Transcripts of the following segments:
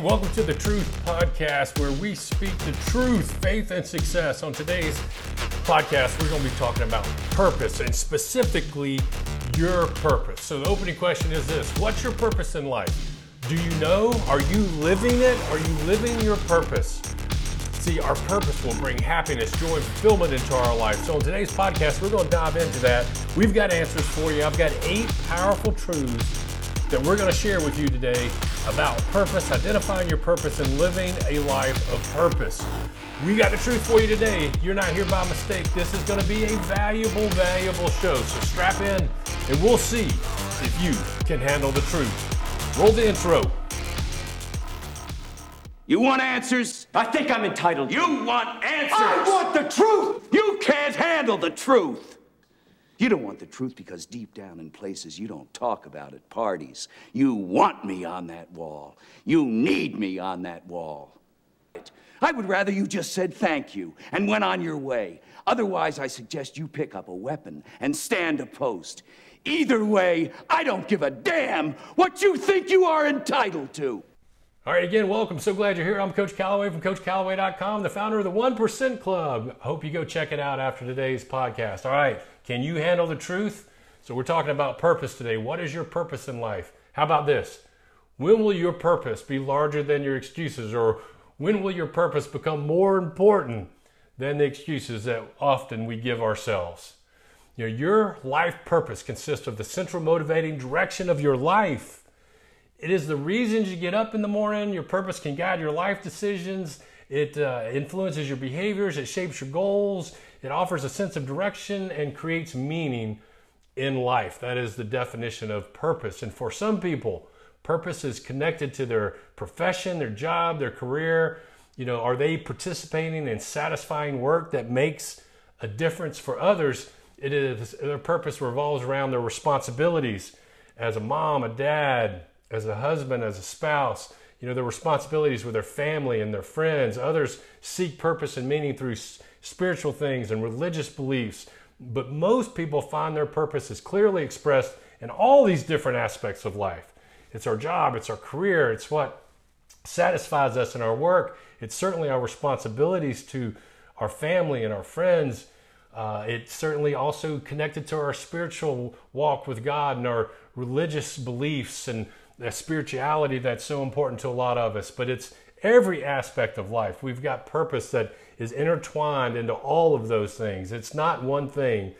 Hey, welcome to the Truth Podcast, where we speak the truth, faith, and success. On today's podcast, we're going to be talking about purpose, and specifically your purpose. So the opening question is this: what's your purpose in life? Do you know? Are you living it? Are you living your purpose? See, our purpose will bring happiness, joy, and fulfillment into our life. So on today's podcast, we're going to dive into that. We've got answers for you. I've got 8 powerful truths that we're going to share with you today about purpose, identifying your purpose, and living a life of purpose. We got the truth for you today. You're not here by mistake. This is going to be a valuable show. So strap in and we'll see if you can handle the truth. Roll the intro. You want answers? I think I'm entitled. You want answers? I want the truth. You can't handle the truth. You don't want the truth because deep down in places you don't talk about at parties, you want me on that wall. You need me on that wall. I would rather you just said thank you and went on your way. Otherwise, I suggest you pick up a weapon and stand a post. Either way, I don't give a damn what you think you are entitled to. All right, again, welcome. So glad you're here. I'm Coach Calloway from CoachCalloway.com, the founder of the 1% Club. I hope you go check it out after today's podcast. All right, can you handle the truth? So we're talking about purpose today. What is your purpose in life? How about this? When will your purpose be larger than your excuses? Or when will your purpose become more important than the excuses that often we give ourselves? You know, your life purpose consists of the central motivating direction of your life. It is the reasons you get up in the morning. Your purpose can guide your life decisions. It influences your behaviors. It shapes your goals. It offers a sense of direction and creates meaning in life. That is the definition of purpose. And for some people, purpose is connected to their profession, their job, their career. You know, are they participating in satisfying work that makes a difference for others? It is their purpose revolves around their responsibilities as a mom, a dad, as a husband, as a spouse, you know, their responsibilities with their family and their friends. Others seek purpose and meaning through spiritual things and religious beliefs. But most people find their purpose is clearly expressed in all these different aspects of life. It's our job, it's our career, it's what satisfies us in our work. It's certainly our responsibilities to our family and our friends. It's certainly also connected to our spiritual walk with God and our religious beliefs and the spirituality that's so important to a lot of us, but it's every aspect of life. We've got purpose that is intertwined into all of those things. It's not one thing,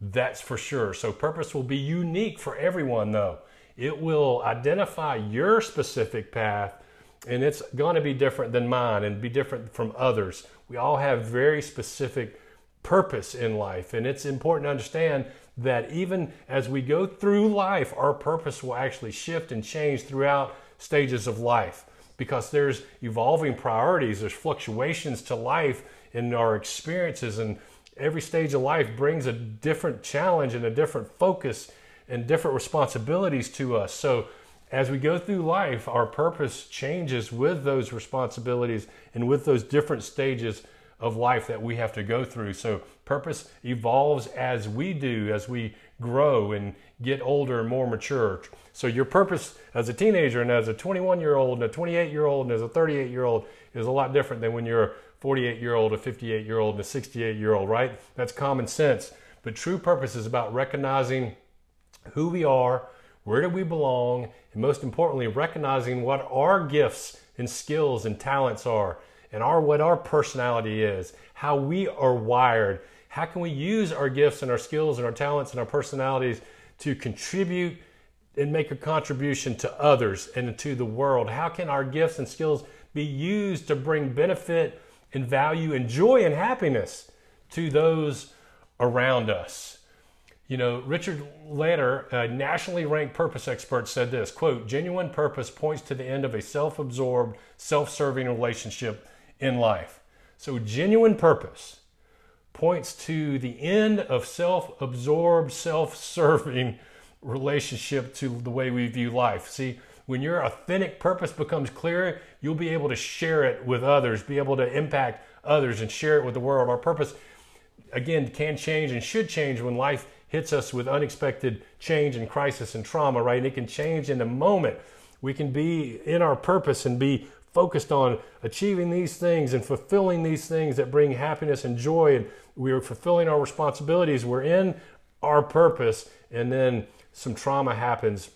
that's for sure. So purpose will be unique for everyone though. It will identify your specific path, and it's going to be different than mine and be different from others. We all have very specific purpose in life, and it's important to understand that even as we go through life, our purpose will actually shift and change throughout stages of life, because there's evolving priorities, there's fluctuations to life in our experiences, and every stage of life brings a different challenge and a different focus and different responsibilities to us. So as we go through life, our purpose changes with those responsibilities and with those different stages of life that we have to go through. So purpose evolves as we do, as we grow and get older and more mature. So your purpose as a teenager and as a 21-year-old and a 28-year-old and as a 38-year-old is a lot different than when you're a 48-year-old, a 58-year-old, and a 68-year-old, right? That's common sense. But true purpose is about recognizing who we are, where do we belong, and most importantly, recognizing what our gifts and skills and talents are, and what our personality is, how we are wired. How can we use our gifts and our skills and our talents and our personalities to contribute and make a contribution to others and to the world? How can our gifts and skills be used to bring benefit and value and joy and happiness to those around us? You know, Richard Lanter, a nationally ranked purpose expert, said this, quote, "Genuine purpose points to the end of a self-absorbed, self-serving relationship in life." So genuine purpose points to the end of self-absorbed, self-serving relationship to the way we view life. See, when your authentic purpose becomes clear, you'll be able to share it with others, be able to impact others and share it with the world. Our purpose, again, can change and should change when life hits us with unexpected change and crisis and trauma, right? And it can change in a moment. We can be in our purpose and be focused on achieving these things and fulfilling these things that bring happiness and joy, and we are fulfilling our responsibilities, we're in our purpose, and then some trauma happens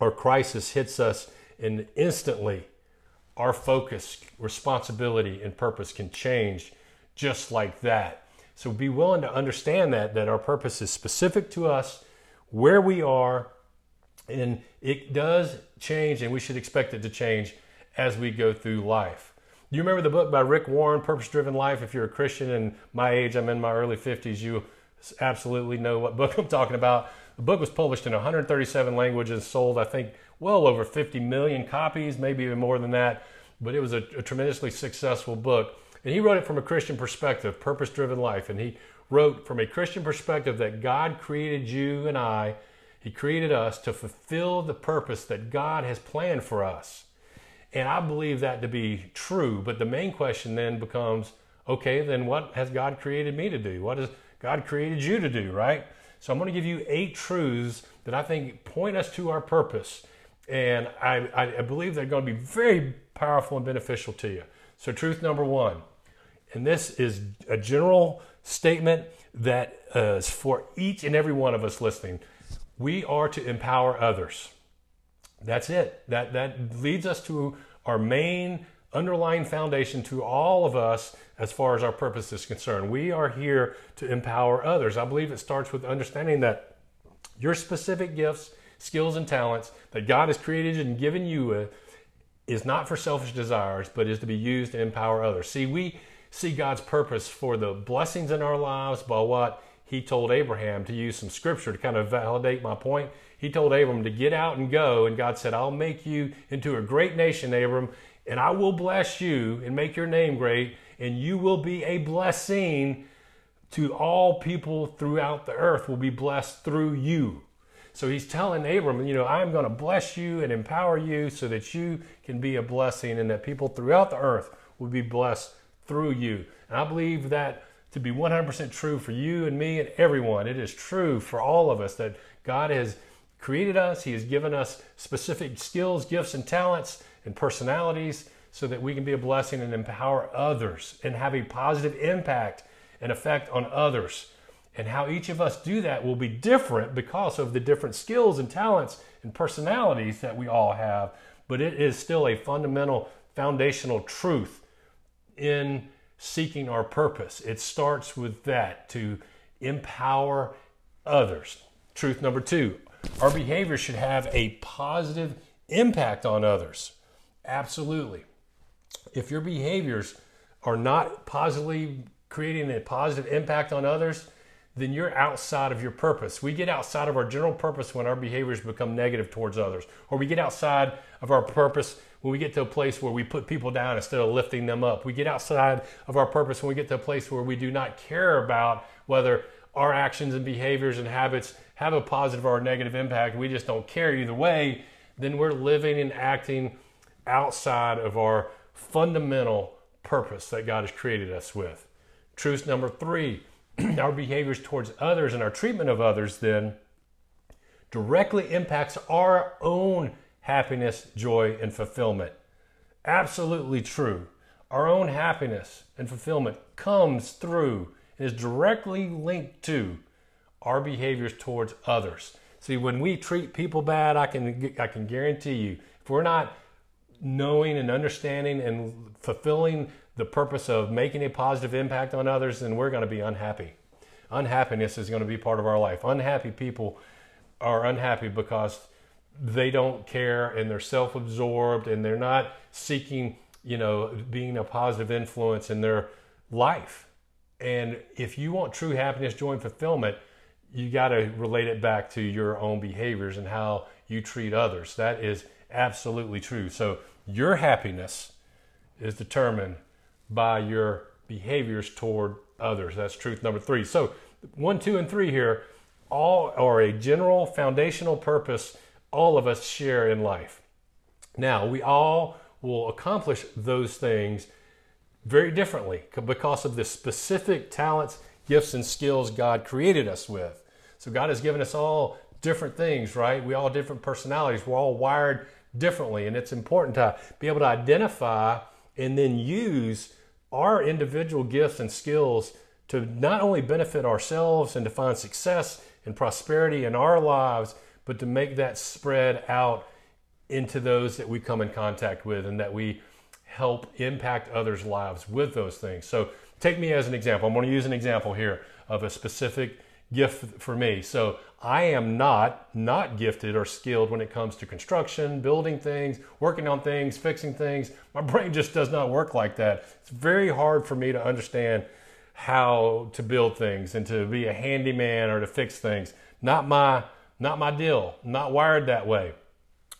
or crisis hits us, and instantly our focus, responsibility, and purpose can change just like that. So be willing to understand that our purpose is specific to us, where we are, and it does change, and we should expect it to change as we go through life. You remember the book by Rick Warren, Purpose Driven Life? If you're a Christian and my age, I'm in my early 50s, you absolutely know what book I'm talking about. The book was published in 137 languages, sold, I think, well over 50 million copies, maybe even more than that, but it was a tremendously successful book. And he wrote it from a Christian perspective, Purpose Driven Life. And he wrote from a Christian perspective that God created you and I, He created us to fulfill the purpose that God has planned for us. And I believe that to be true, but the main question then becomes, okay, then what has God created me to do? What has God created you to do, right? So I'm going to give you 8 truths that I think point us to our purpose. And I believe they're going to be very powerful and beneficial to you. So truth number 1, and this is a general statement that is for each and every one of us listening. We are to empower others. That's it. That leads us to our main underlying foundation to all of us as far as our purpose is concerned. We are here to empower others. I believe it starts with understanding that your specific gifts, skills, and talents that God has created and given you is not for selfish desires, but is to be used to empower others. See, we see God's purpose for the blessings in our lives by what He told Abraham, to use some scripture to kind of validate my point. He told Abram to get out and go, and God said, I'll make you into a great nation, Abram, and I will bless you and make your name great, and you will be a blessing to all people throughout the earth will be blessed through you. So he's telling Abram, you know, I'm going to bless you and empower you so that you can be a blessing and that people throughout the earth will be blessed through you. And I believe that to be 100% true for you and me and everyone. It is true for all of us that God has created us. He has given us specific skills, gifts, and talents and personalities so that we can be a blessing and empower others and have a positive impact and effect on others. And how each of us do that will be different because of the different skills and talents and personalities that we all have. But it is still a fundamental, foundational truth in seeking our purpose. It starts with that, to empower others. Truth number 2, our behavior should have a positive impact on others. Absolutely. If your behaviors are not positively creating a positive impact on others, then you're outside of your purpose. We get outside of our general purpose when our behaviors become negative towards others, or we get outside of our purpose when we get to a place where we put people down instead of lifting them up. We get outside of our purpose when we get to a place where we do not care about whether our actions and behaviors and habits have a positive or a negative impact. We just don't care either way. Then we're living and acting outside of our fundamental purpose that God has created us with. Truth number 3, our behaviors towards others and our treatment of others then directly impacts our own happiness, joy, and fulfillment. Absolutely true. Our own happiness and fulfillment comes through and is directly linked to our behaviors towards others. See, when we treat people bad, I can guarantee you, if we're not knowing and understanding and fulfilling the purpose of making a positive impact on others, then we're going to be unhappy. Unhappiness is going to be part of our life. Unhappy people are unhappy because they don't care and they're self-absorbed and they're not seeking, you know, being a positive influence in their life. And if you want true happiness, joy, and fulfillment, you got to relate it back to your own behaviors and how you treat others. That is absolutely true. So your happiness is determined by your behaviors toward others. That's truth number 3. So 1, 2, and 3 here all are a general foundational purpose all of us share in life. Now, we all will accomplish those things very differently because of the specific talents, gifts, and skills God created us with. So God has given us all different things, right? We all have different personalities. We're all wired differently. And it's important to be able to identify and then use our individual gifts and skills to not only benefit ourselves and to find success and prosperity in our lives, but to make that spread out into those that we come in contact with and that we help impact others' lives with those things. So take me as an example. I'm going to use an example here of a specific gift for me. So I am not gifted or skilled when it comes to construction, building things, working on things, fixing things. My brain just does not work like that. It's very hard for me to understand how to build things and to be a handyman or to fix things. Not my deal, not wired that way.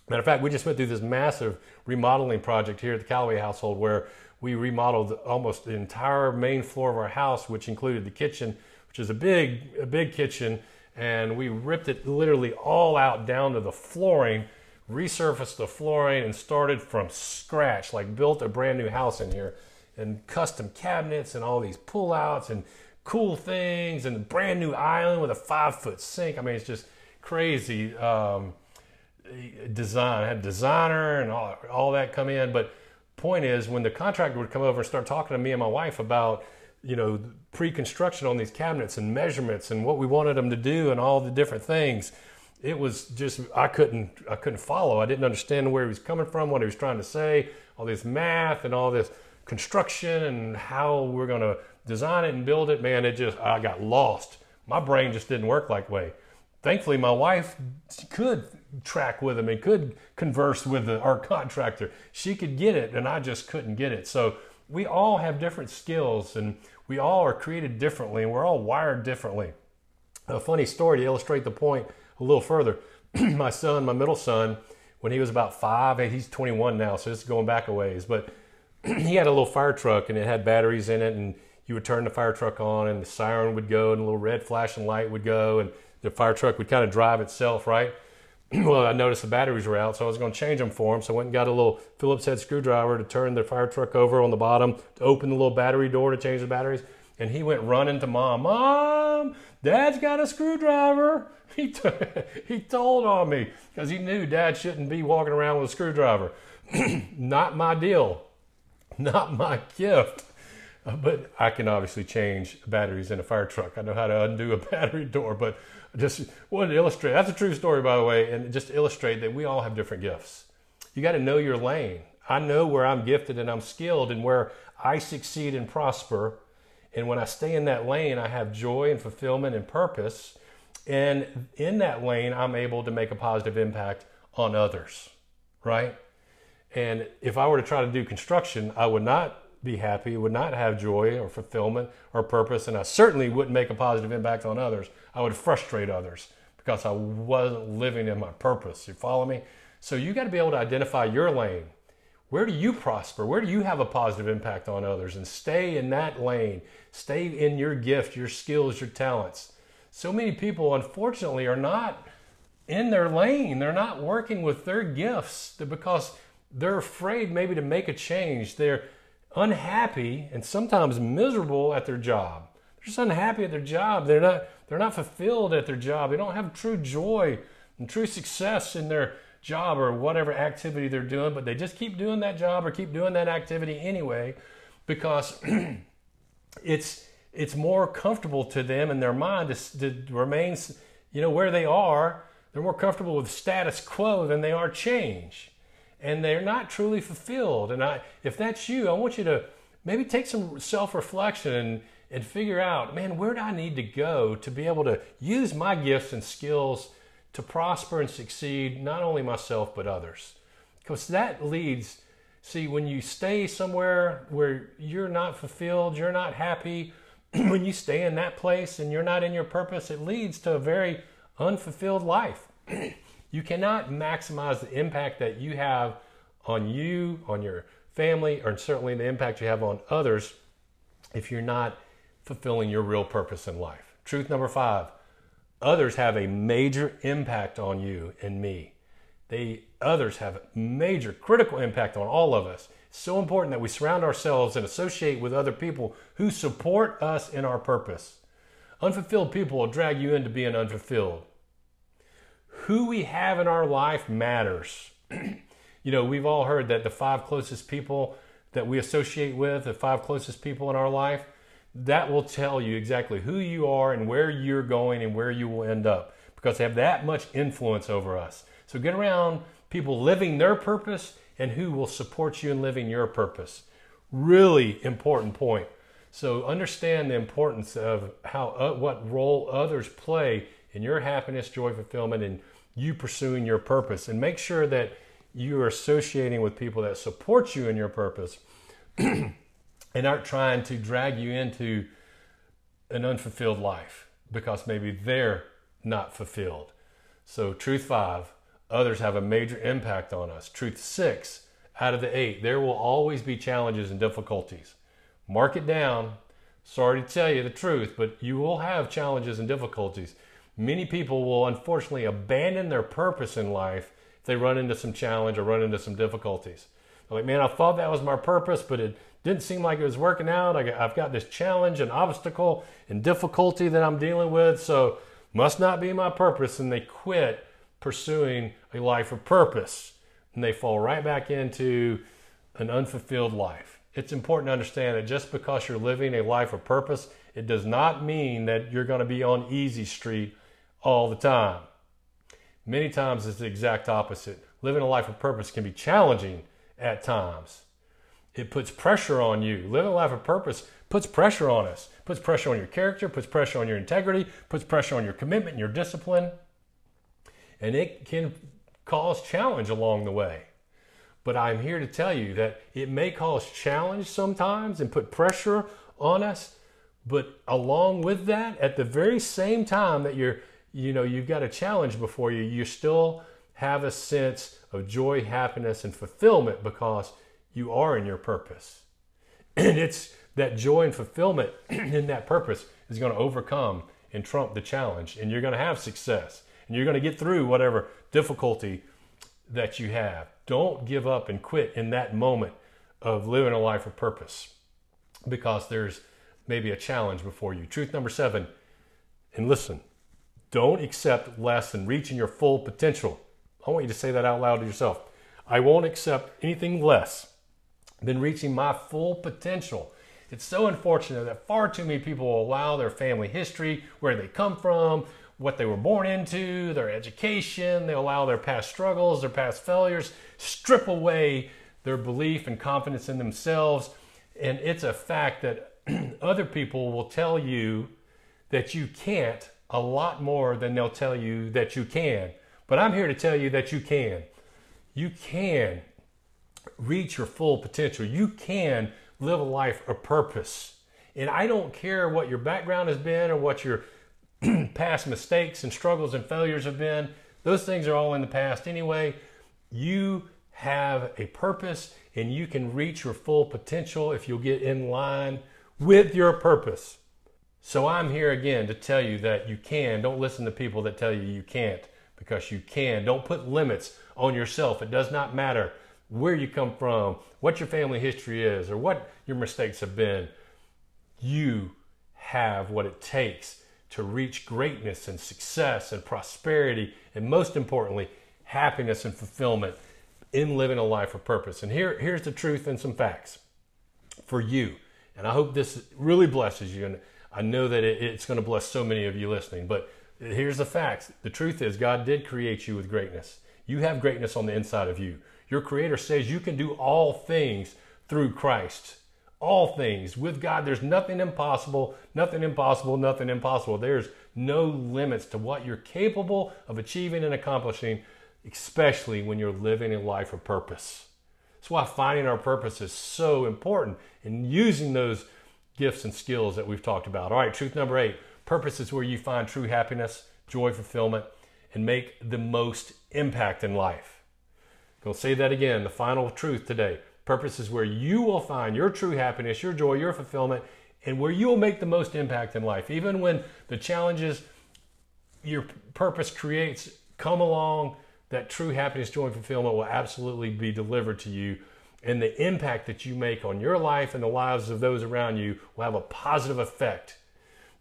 Matter of fact, we just went through this massive remodeling project here at the Calloway household where we remodeled almost the entire main floor of our house, which included the kitchen, which is a big kitchen. And we ripped it literally all out down to the flooring, resurfaced the flooring and started from scratch, like built a brand new house in here, and custom cabinets and all these pullouts and cool things and a brand new island with a 5-foot sink. I mean, it's just crazy design. I had a designer and all that come in. But point is, when the contractor would come over and start talking to me and my wife about, you know, pre-construction on these cabinets and measurements and what we wanted them to do and all the different things, it was just, I couldn't follow. I didn't understand where he was coming from, what he was trying to say, all this math and all this construction and how we're going to design it and build it. Man, I got lost. My brain just didn't work like way. Thankfully, my wife could track with him and could converse with our contractor. She could get it, and I just couldn't get it. So we all have different skills, and we all are created differently, and we're all wired differently. A funny story to illustrate the point a little further. My middle son, when he was about 5, he's 21 now, so it's going back a ways, but he had a little fire truck, and it had batteries in it, and you would turn the fire truck on, and the siren would go, and a little red flashing light would go, and the fire truck would kind of drive itself, right? Well, I noticed the batteries were out, so I was going to change them for him. So I went and got a little Phillips head screwdriver to turn the fire truck over on the bottom, to open the little battery door to change the batteries. And he went running to Mom. Mom, Dad's got a screwdriver. He told on me because he knew Dad shouldn't be walking around with a screwdriver. Not my deal. Not my gift. But I can obviously change batteries in a fire truck. I know how to undo a battery door, but I just wanted to illustrate. That's a true story, by the way, and just to illustrate that we all have different gifts. You got to know your lane. I know where I'm gifted and I'm skilled and where I succeed and prosper. And when I stay in that lane, I have joy and fulfillment and purpose. And in that lane, I'm able to make a positive impact on others, right? And if I were to try to do construction, I would not be happy, would not have joy or fulfillment or purpose, and I certainly wouldn't make a positive impact on others. I would frustrate others because I wasn't living in my purpose. You follow me? So you got to be able to identify your lane. Where do you prosper? Where do you have a positive impact on others? And stay in that lane. Stay in your gift, your skills, your talents. So many people, unfortunately, are not in their lane. They're not working with their gifts because they're afraid maybe to make a change. They're unhappy and sometimes miserable at their job. They're just unhappy at their job. They're not fulfilled at their job. They don't have true joy and true success in their job or whatever activity they're doing, but they just keep doing that job or keep doing that activity anyway because it's more comfortable to them in their mind to remain, you know, where they are. They're more comfortable with status quo than they are change. And they're not truly fulfilled. And if that's you, I want you to maybe take some self-reflection and figure out, man, where do I need to go to be able to use my gifts and skills to prosper and succeed, not only myself, but others? Because that leads, see, when you stay somewhere where you're not fulfilled, you're not happy, when you stay in that place and you're not in your purpose, it leads to a very unfulfilled life. You cannot maximize the impact that you have on you, on your family, or certainly the impact you have on others if you're not fulfilling your real purpose in life. Truth number 5, others have a major impact on you and me. Others have a major critical impact on all of us. It's so important that we surround ourselves and associate with other people who support us in our purpose. Unfulfilled people will drag you into being unfulfilled. Who we have in our life matters. You know, we've all heard that the five closest people that we associate with, the five closest people in our life, that will tell you exactly who you are and where you're going and where you will end up, because they have that much influence over us. So get around people living their purpose and who will support you in living your purpose. Really important point. So understand the importance of how what role others play in your happiness, joy, fulfillment, and you pursuing your purpose. And make sure that you are associating with people that support you in your purpose and aren't trying to drag you into an unfulfilled life because maybe they're not fulfilled. So truth 5, others have a major impact on us. Truth 6, out of the 8, there will always be challenges and difficulties. Mark it down. Sorry to tell you the truth, but you will have challenges and difficulties. Many people will unfortunately abandon their purpose in life if they run into some challenge or run into some difficulties. They're like, man, I thought that was my purpose, but it didn't seem like it was working out. I've got this challenge and obstacle and difficulty that I'm dealing with, so must not be my purpose. And they quit pursuing a life of purpose, and they fall right back into an unfulfilled life. It's important to understand that just because you're living a life of purpose, it does not mean that you're going to be on easy street all the time. Many times it's the exact opposite. Living a life of purpose can be challenging at times. It puts pressure on you. Living a life of purpose puts pressure on us, puts pressure on your character, puts pressure on your integrity, puts pressure on your commitment and your discipline. And it can cause challenge along the way. But I'm here to tell you that it may cause challenge sometimes and put pressure on us. But along with that, at the very same time that you've got a challenge before you, you still have a sense of joy, happiness, and fulfillment because you are in your purpose. And it's that joy and fulfillment in that purpose is going to overcome and trump the challenge. And you're going to have success. And you're going to get through whatever difficulty that you have. Don't give up and quit in that moment of living a life of purpose because there's maybe a challenge before you. Truth number 7, and listen, don't accept less than reaching your full potential. I want you to say that out loud to yourself. I won't accept anything less than reaching my full potential. It's so unfortunate that far too many people allow their family history, where they come from, what they were born into, their education. They allow their past struggles, their past failures, strip away their belief and confidence in themselves. And it's a fact that other people will tell you that you can't a lot more than they'll tell you that you can. But I'm here to tell you that you can. You can reach your full potential. You can live a life of purpose. And I don't care what your background has been or what your past mistakes and struggles and failures have been. Those things are all in the past anyway. You have a purpose, and you can reach your full potential if you'll get in line with your purpose. So I'm here again to tell you that you can. Don't listen to people that tell you you can't, because you can. Don't put limits on yourself. It does not matter where you come from, what your family history is, or what your mistakes have been. You have what it takes to reach greatness and success and prosperity, and most importantly, happiness and fulfillment in living a life of purpose. And here's the truth and some facts for you. And I hope this really blesses you. And I know that it's going to bless so many of you listening, but here's the facts. The truth is, God did create you with greatness. You have greatness on the inside of you. Your Creator says you can do all things through Christ. All things. With God, there's nothing impossible, nothing impossible, nothing impossible. There's no limits to what you're capable of achieving and accomplishing, especially when you're living a life of purpose. That's why finding our purpose is so important, and using those gifts and skills that we've talked about. All right, truth number 8, purpose is where you find true happiness, joy, fulfillment, and make the most impact in life. I'm going to say that again, the final truth today. Purpose is where you will find your true happiness, your joy, your fulfillment, and where you will make the most impact in life. Even when the challenges your purpose creates come along, that true happiness, joy, and fulfillment will absolutely be delivered to you. And the impact that you make on your life and the lives of those around you will have a positive effect.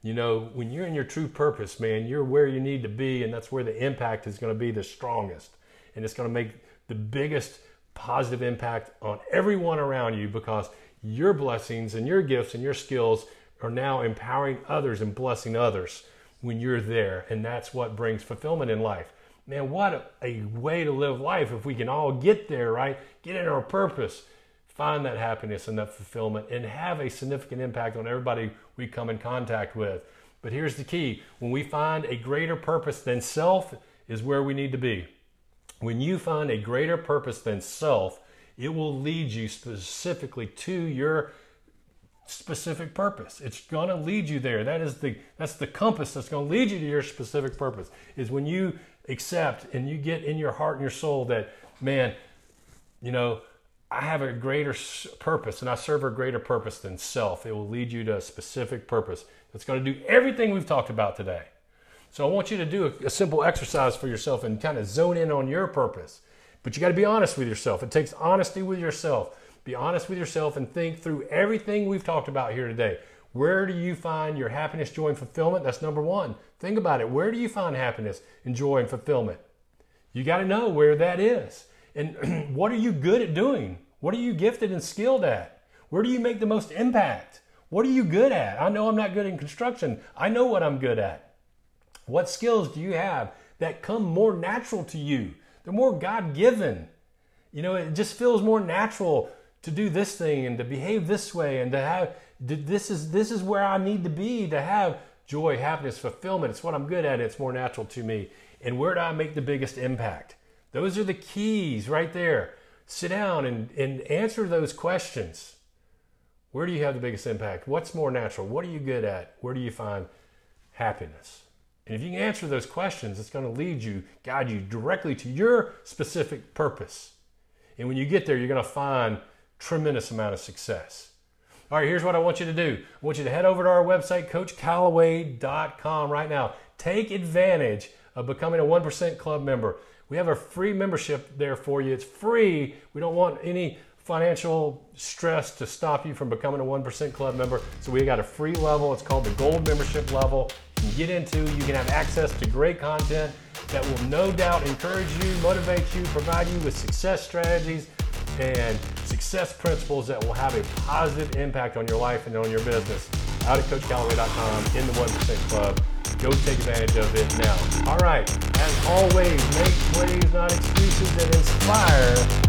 You know, when you're in your true purpose, man, you're where you need to be, and that's where the impact is going to be the strongest. And it's going to make the biggest positive impact on everyone around you, because your blessings and your gifts and your skills are now empowering others and blessing others when you're there. And that's what brings fulfillment in life. Man, what a way to live life if we can all get there, right? Get in our purpose, find that happiness and that fulfillment, and have a significant impact on everybody we come in contact with. But here's the key. When we find a greater purpose than self is where we need to be. When you find a greater purpose than self, it will lead you specifically to your specific purpose. It's going to lead you there. That's the compass that's going to lead you to your specific purpose, is when you accept and you get in your heart and your soul that, man, you know, I have a greater purpose and I serve a greater purpose than self. It will lead you to a specific purpose that's going to do everything we've talked about today. So I want you to do a simple exercise for yourself and kind of zone in on your purpose. But you got to be honest with yourself. It takes honesty with yourself. Be honest with yourself and think through everything we've talked about here today. Where do you find your happiness, joy, and fulfillment? That's number one. Think about it. Where do you find happiness and joy and fulfillment? You got to know where that is. And what are you good at doing? What are you gifted and skilled at? Where do you make the most impact? What are you good at? I know I'm not good in construction. I know what I'm good at. What skills do you have that come more natural to you? They're more God-given. You know, it just feels more natural to do this thing and to behave this way and to have, this is where I need to be to have joy, happiness, fulfillment. It's what I'm good at. It's more natural to me. And where do I make the biggest impact? Those are the keys right there. Sit down and answer those questions. Where do you have the biggest impact? What's more natural? What are you good at? Where do you find happiness? And if you can answer those questions, it's going to lead you, guide you directly to your specific purpose. And when you get there, you're going to find tremendous amount of success. All right, here's what I want you to do. I want you to head over to our website, coachcalloway.com right now. Take advantage of becoming a 1% Club member. We have a free membership there for you. It's free. We don't want any financial stress to stop you from becoming a 1% Club member. So we got a free level. It's called the Gold Membership level. You can get into, you can have access to great content that will no doubt encourage you, motivate you, provide you with success strategies and success principles that will have a positive impact on your life and on your business. Out at CoachCalloway.com in the 1% Club. Go take advantage of it now. All right, as always, make plays, not excuses, that inspire.